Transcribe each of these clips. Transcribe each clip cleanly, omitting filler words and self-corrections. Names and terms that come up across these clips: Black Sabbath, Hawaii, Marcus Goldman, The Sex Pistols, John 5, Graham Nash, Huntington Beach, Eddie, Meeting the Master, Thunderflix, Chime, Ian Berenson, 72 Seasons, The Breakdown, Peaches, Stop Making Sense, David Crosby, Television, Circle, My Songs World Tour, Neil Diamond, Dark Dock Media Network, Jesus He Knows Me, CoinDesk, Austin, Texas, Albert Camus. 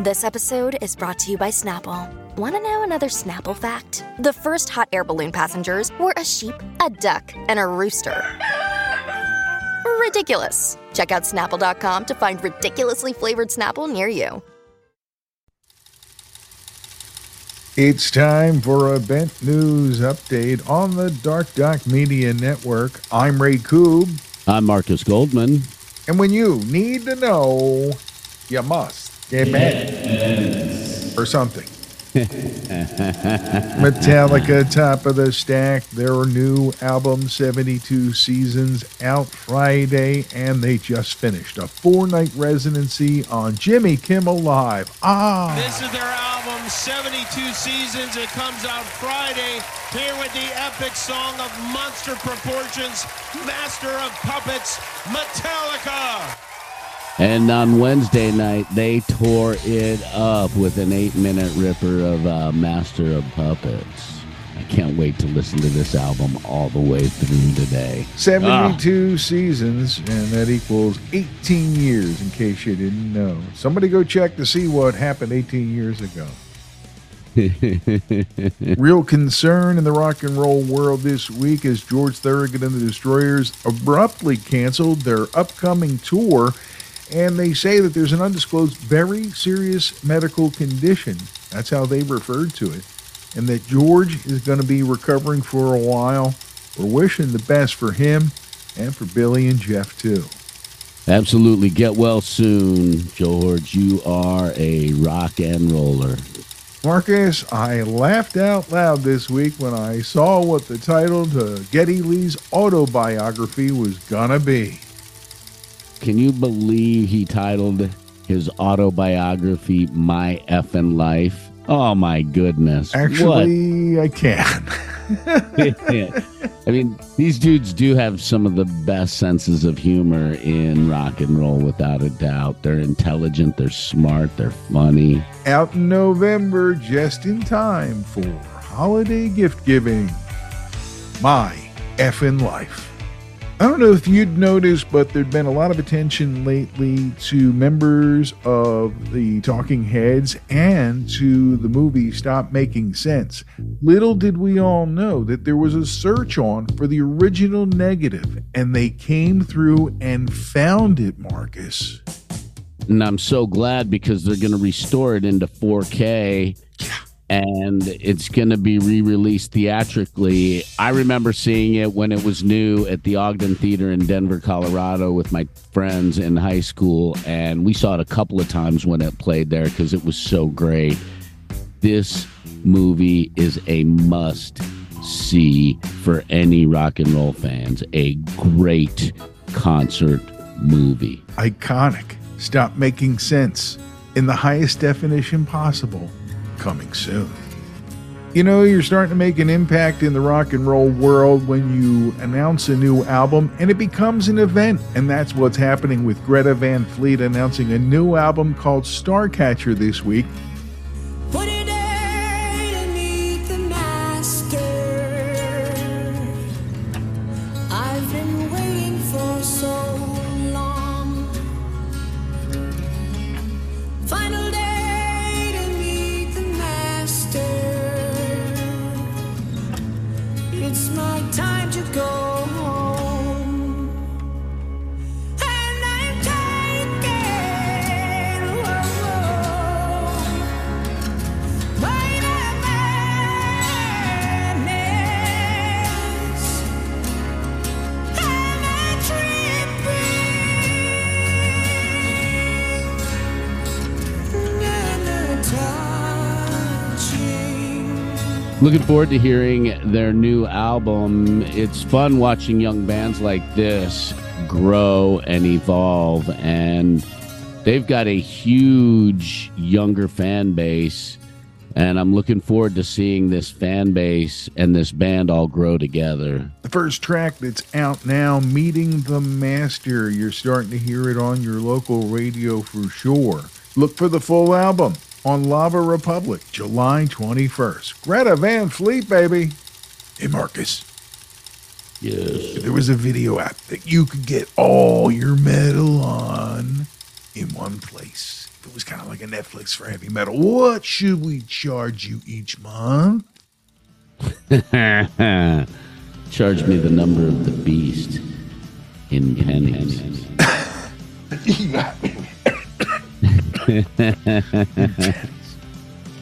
This episode is brought to you by Snapple. Want to know another Snapple fact? The first hot air balloon passengers were a sheep, a duck, and a rooster. Ridiculous. Check out Snapple.com to find ridiculously flavored Snapple near you. It's time for a Bent News update on the Dark Dock Media Network. I'm Ray Kube. I'm Marcus Goldman. And when you need to know, you must get bent or something. Metallica, top of the stack. Their new album, 72 Seasons, out Friday, and they just finished a 4-night residency on Jimmy Kimmel Live. This is their album, 72 Seasons. It comes out Friday, here with the epic song of monster proportions, Master of Puppets, Metallica. And on Wednesday night, they tore it up with an 8-minute ripper of Master of Puppets. I can't wait to listen to this album all the way through today. 72 seasons, and that equals 18 years, in case you didn't know. Somebody go check to see what happened 18 years ago. Real concern in the rock and roll world this week as George Thorogood and the Destroyers abruptly canceled their upcoming tour. And they say that there's an undisclosed, very serious medical condition. That's how they referred to it. And that George is going to be recovering for a while. We're wishing the best for him and for Billy and Jeff, too. Absolutely. Get well soon, George. You are a rock and roller. Marcus, I laughed out loud this week when I saw what the title to Geddy Lee's autobiography was going to be. Can you believe he titled his autobiography My F'n Life? Oh, my goodness. Actually, what? I can. I mean, these dudes do have some of the best senses of humor in rock and roll, without a doubt. They're intelligent, they're smart, they're funny. Out in November, just in time for holiday gift giving. My F'n Life. I don't know if you'd noticed, but there'd been a lot of attention lately to members of the Talking Heads and to the movie Stop Making Sense. Little did we all know that there was a search on for the original negative, and they came through and found it, Marcus. And I'm so glad, because they're going to restore it into 4K. Yeah. And it's going to be re-released theatrically. I remember seeing it when it was new at the Ogden Theater in Denver, Colorado with my friends in high school. And we saw it a couple of times when it played there because it was so great. This movie is a must-see for any rock and roll fans. A great concert movie. Iconic. Stop Making Sense. In the highest definition possible. Coming soon. You know, you're starting to make an impact in the rock and roll world when you announce a new album and it becomes an event. And that's what's happening with Greta Van Fleet announcing a new album called Starcatcher this week. For today to meet the master, I've been waiting for so long. Final day. It's my time to go home, and I'm taking my madness and a tripping and a time. Looking forward to hearing their new album. It's fun watching young bands like this grow and evolve. And they've got a huge younger fan base. And I'm looking forward to seeing this fan base and this band all grow together. The first track that's out now, Meeting the Master. You're starting to hear it on your local radio for sure. Look for the full album on Lava Republic, July 21st. Greta Van Fleet, baby. Hey, Marcus. Yes. If there was a video app that you could get all your metal on in one place, It was kind of like a Netflix for heavy metal. What should we charge you each month? Charge me the number of the beast in pennies. You got me.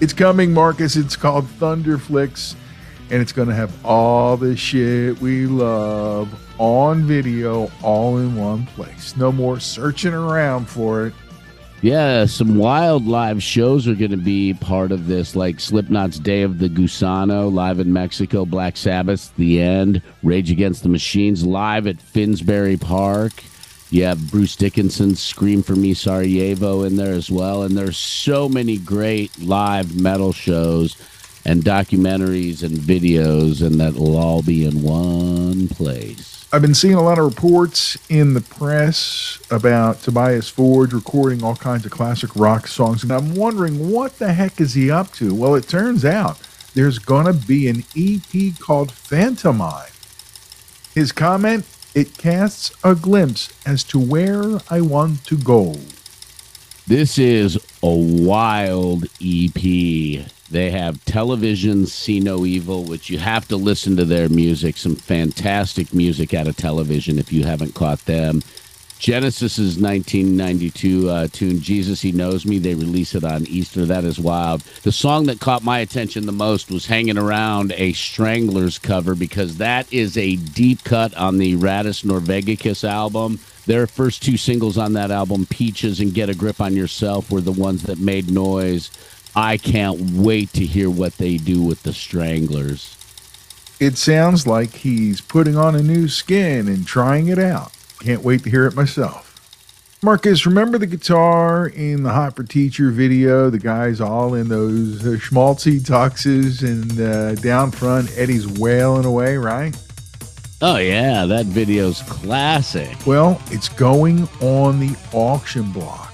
It's coming, Marcus. It's called Thunderflix, and it's going to have all the shit we love on video all in one place. No more searching around for it. Yeah, some wild live shows are going to be part of this, like Slipknot's Day of the Gusano, live in Mexico, Black Sabbath, The End, Rage Against the Machines, live at Finsbury Park. You have Bruce Dickinson's Scream for Me, Sarajevo in there as well. And there's so many great live metal shows and documentaries and videos, and that will all be in one place. I've been seeing a lot of reports in the press about Tobias Forge recording all kinds of classic rock songs, and I'm wondering, what the heck is he up to? Well, it turns out there's going to be an EP called Phantomine. His comment, it casts a glimpse as to where I want to go. This is a wild EP. They have Television, See No Evil, which you have to listen to their music. Some fantastic music out of Television if you haven't caught them. Genesis's 1992 tune, Jesus, He Knows Me. They release it on Easter. That is wild. The song that caught my attention the most was Hanging Around, a Stranglers cover, because that is a deep cut on the Rattus Norvegicus album. Their first two singles on that album, Peaches and Get a Grip on Yourself, were the ones that made noise. I can't wait to hear what they do with the Stranglers. It sounds like he's putting on a new skin and trying it out. Can't wait to hear it myself. Marcus, remember the guitar in the Hot for Teacher video? The guys all in those schmaltzy tuxes, and down front, Eddie's wailing away, right? Oh, yeah, that video's classic. Well, it's going on the auction block.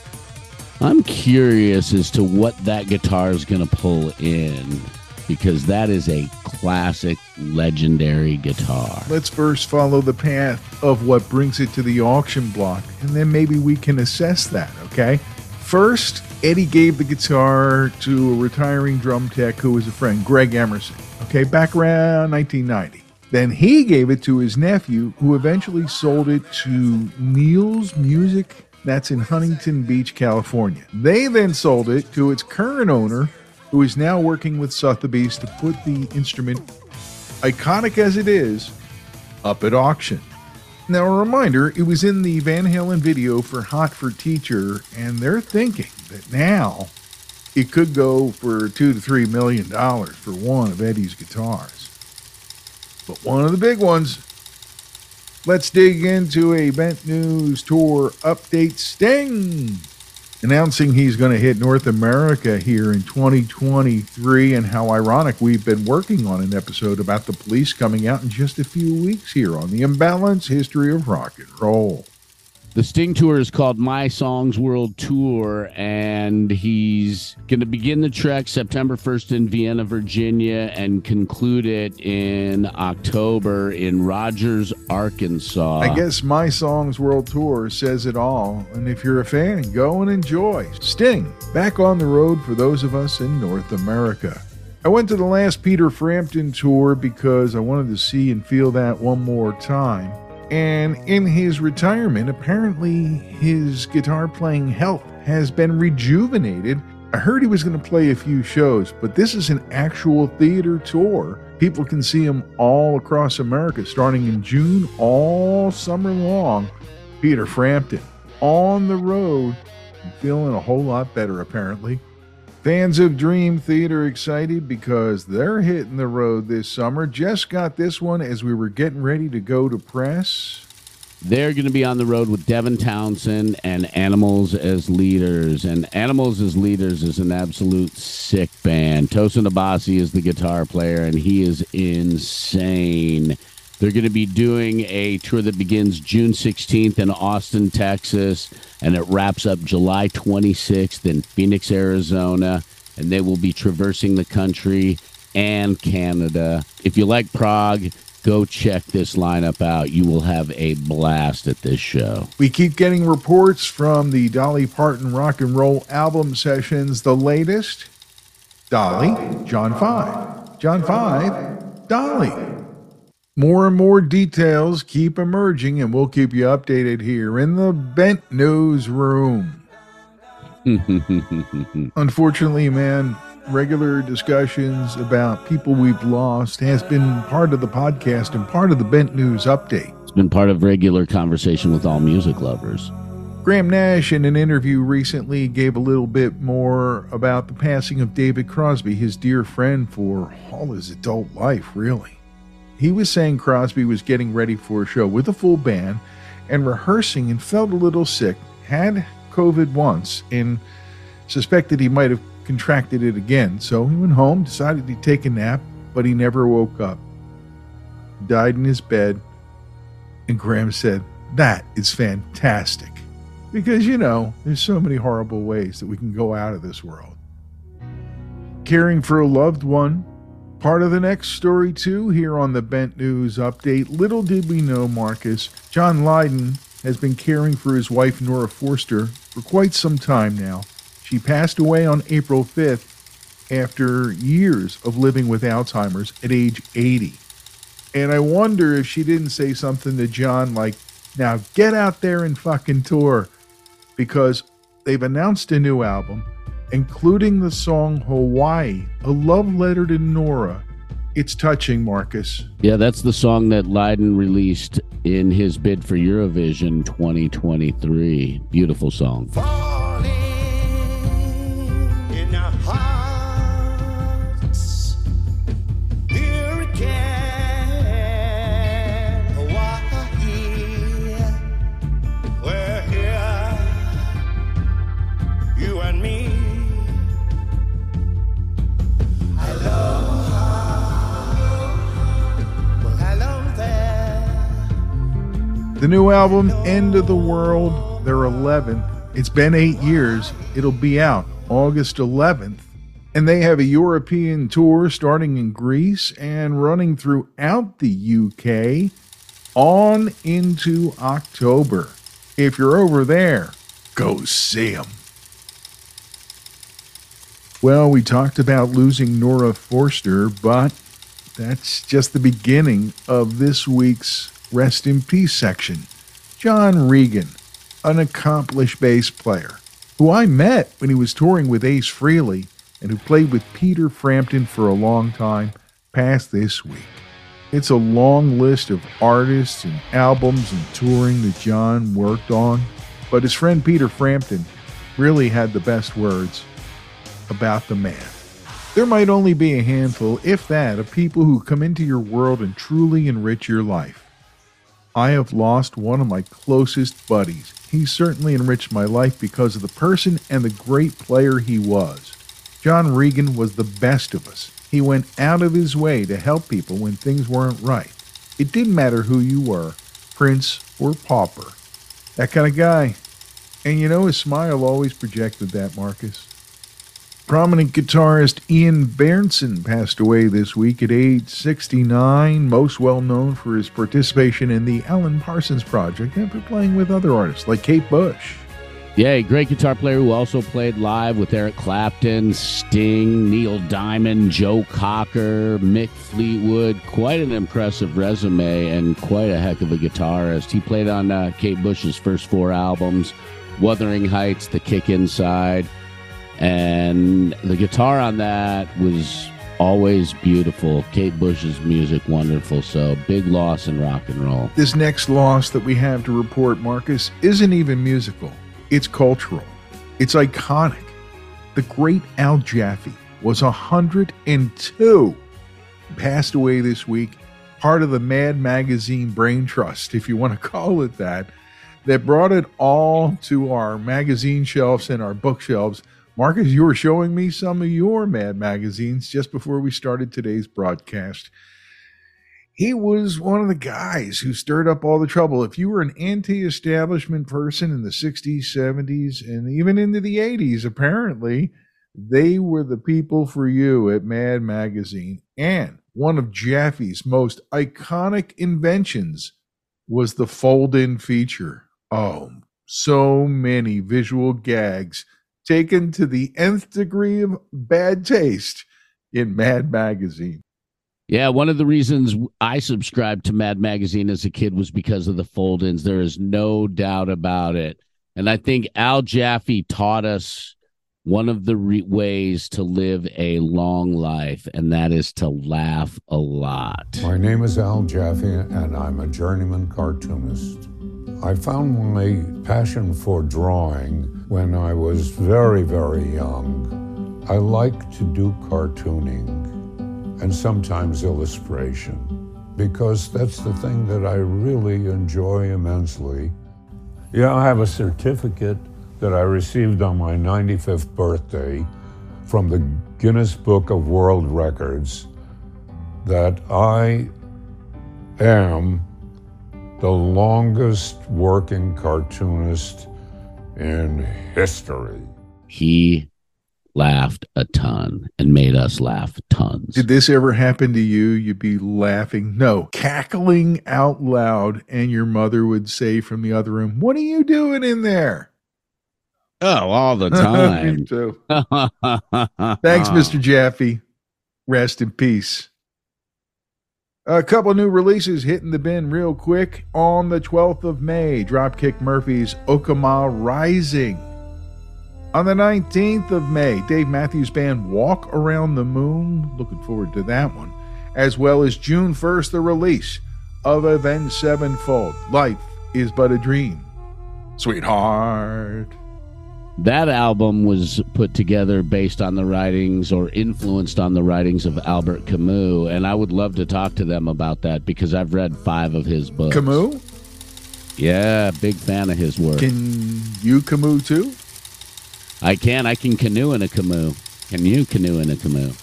I'm curious as to what that guitar is going to pull in, because that is a classic, legendary guitar. Let's first follow the path of what brings it to the auction block, and then maybe we can assess that, okay? First, Eddie gave the guitar to a retiring drum tech who was a friend, Greg Emerson, okay, back around 1990. Then he gave it to his nephew, who eventually sold it to Neil's Music. That's in Huntington Beach, California. They then sold it to its current owner, who is now working with Sotheby's to put the instrument, iconic as it is, up at auction. Now, a reminder, it was in the Van Halen video for Hot for Teacher, and they're thinking that now it could go for $2 to $3 million for one of Eddie's guitars. But one of the big ones. Let's dig into a Bent News Tour update. Sting announcing he's going to hit North America here in 2023, and how ironic, we've been working on an episode about the Police coming out in just a few weeks here on the Imbalanced History of Rock and Roll. The Sting tour is called My Songs World Tour, and he's going to begin the trek September 1st in Vienna, Virginia, and conclude it in October in Rogers, Arkansas. I guess My Songs World Tour says it all, and if you're a fan, go and enjoy. Sting, back on the road for those of us in North America. I went to the last Peter Frampton tour because I wanted to see and feel that one more time. And in his retirement, apparently his guitar playing health has been rejuvenated. I heard he was going to play a few shows, but this is an actual theater tour. People can see him all across America, starting in June, all summer long. Peter Frampton, on the road, and feeling a whole lot better, apparently. Fans of Dream Theater excited because they're hitting the road this summer. Just got this one as we were getting ready to go to press. They're going to be on the road with Devin Townsend and Animals as Leaders. And Animals as Leaders is an absolute sick band. Tosin Abasi is the guitar player, and he is insane. They're going to be doing a tour that begins June 16th in Austin, Texas, and it wraps up July 26th in Phoenix, Arizona, and they will be traversing the country and Canada. If you like prog, Go check this lineup out. You will have a blast at this show. We keep getting reports from the Dolly Parton Rock and Roll album sessions. The latest, Dolly, John 5. John 5, Dolly. More and more details keep emerging, and we'll keep you updated here in the Bent Newsroom. Unfortunately, man, regular discussions about people we've lost has been part of the podcast and part of the Bent News update. It's been part of regular conversation with all music lovers. Graham Nash, in an interview recently, gave a little bit more about the passing of David Crosby, his dear friend for all his adult life, really. He was saying Crosby was getting ready for a show with a full band and rehearsing and felt a little sick, had COVID once, and suspected he might have contracted it again, so he went home, decided he'd take a nap, but he never woke up. He died in his bed, and Graham said, that is fantastic. Because, you know, there's so many horrible ways that we can go out of this world. Caring for a loved one, part of the next story, too, here on the Bent News Update. Little did we know, Marcus, John Lydon has been caring for his wife, Nora Forster, for quite some time now. She passed away on April 5th after years of living with Alzheimer's at age 80. And I wonder if she didn't say something to John like, now get out there and fucking tour, because they've announced a new album, including the song Hawaii, a love letter to Nora. It's touching, Marcus. Yeah, that's the song that Lydon released in his bid for Eurovision 2023. Beautiful song. The new album, End of the World, their 11th. It's been 8 years. It'll be out August 11th. And they have a European tour starting in Greece and running throughout the UK on into October. If you're over there, go see them. Well, we talked about losing Nora Forster, but that's just the beginning of this week's Rest in Peace section. John Regan, an accomplished bass player, who I met when he was touring with Ace Frehley and who played with Peter Frampton for a long time, passed this week. It's a long list of artists and albums and touring that John worked on, but his friend Peter Frampton really had the best words about the man. There might only be a handful, if that, of people who come into your world and truly enrich your life. I have lost one of my closest buddies. He certainly enriched my life because of the person and the great player he was. John Regan was the best of us. He went out of his way to help people when things weren't right. It didn't matter who you were, prince or pauper. That kind of guy. And you know, his smile always projected that, Marcus. Prominent guitarist Ian Berenson passed away this week at age 69, most well-known for his participation in the Alan Parsons Project and for playing with other artists like Kate Bush. Yeah, a great guitar player who also played live with Eric Clapton, Sting, Neil Diamond, Joe Cocker, Mick Fleetwood. Quite an impressive resume and quite a heck of a guitarist. He played on Kate Bush's first 4 albums, Wuthering Heights, The Kick Inside. And the guitar on that was always beautiful. Kate Bush's music, wonderful. So big loss in rock and roll. This next loss that we have to report, Marcus, isn't even musical. It's cultural. It's iconic. The great Al Jaffe was 102. Passed away this week. Part of the Mad Magazine brain trust, if you want to call it that brought it all to our magazine shelves and our bookshelves. Marcus, you were showing me some of your Mad magazines just before we started today's broadcast. He was one of the guys who stirred up all the trouble. If you were an anti-establishment person in the 60s, 70s, and even into the 80s, apparently, They were the people for you at Mad Magazine. And one of Jaffe's most iconic inventions was the fold-in feature. Oh, so many visual gags taken to the nth degree of bad taste in Mad Magazine. Yeah, one of the reasons I subscribed to Mad Magazine as a kid was because of the fold-ins. There is no doubt about it. And I think Al Jaffe taught us one of the ways to live a long life, and that is to laugh a lot. My name is Al Jaffe, and I'm a journeyman cartoonist. I found my passion for drawing when I was very, very young. I like to do cartooning and sometimes illustration, because that's the thing that I really enjoy immensely. Yeah, I have a certificate that I received on my 95th birthday from the Guinness Book of World Records that I am the longest working cartoonist in history. He laughed a ton and made us laugh tons. Did this ever happen to you? You'd be laughing, no, cackling out loud, and your mother would say from the other room, "What are you doing in there?" Oh, all the time. Me too. Thanks, Mr. Jaffe. Rest in peace. A couple new releases hitting the bin real quick. On the 12th of May, Dropkick Murphys' Okama Rising. On the 19th of May, Dave Matthews Band, Walk Around the Moon. Looking forward to that one. As well as June 1st, the release of Avenged Sevenfold, Life is But a Dream, Sweetheart. That album was put together based on the writings, or influenced on the writings, of Albert Camus, and I would love to talk to them about that because I've read 5 of his books. Camus? Yeah, big fan of his work. Can you Camus too? I can. I can canoe in a Camus. Can you canoe in a Camus?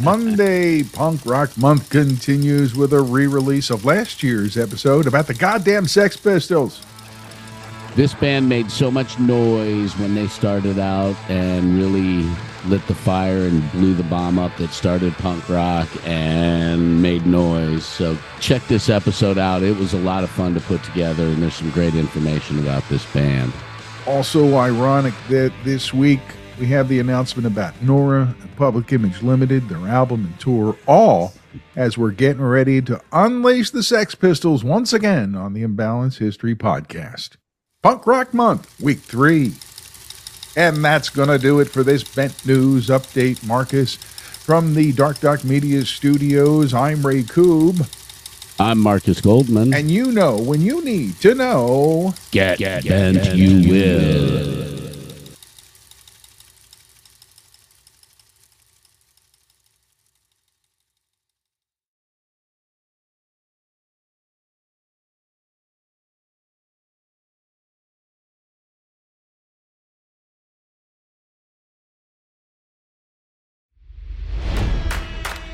Monday Punk Rock Month continues with a re-release of last year's episode about the goddamn Sex Pistols. This band made so much noise when they started out and really lit the fire and blew the bomb up that started punk rock and made noise. So check this episode out. It was a lot of fun to put together, and there's some great information about this band. Also ironic that this week we have the announcement about Nora and Public Image Limited, their album and tour, all as we're getting ready to unleash the Sex Pistols once again on the Imbalanced History Podcast. Punk Rock Month, Week 3. And that's going to do it for this Bent News Update, Marcus. From the Dark Dock Media Studios, I'm Ray Kube. I'm Marcus Goldman. And you know when you need to know... Get and you will.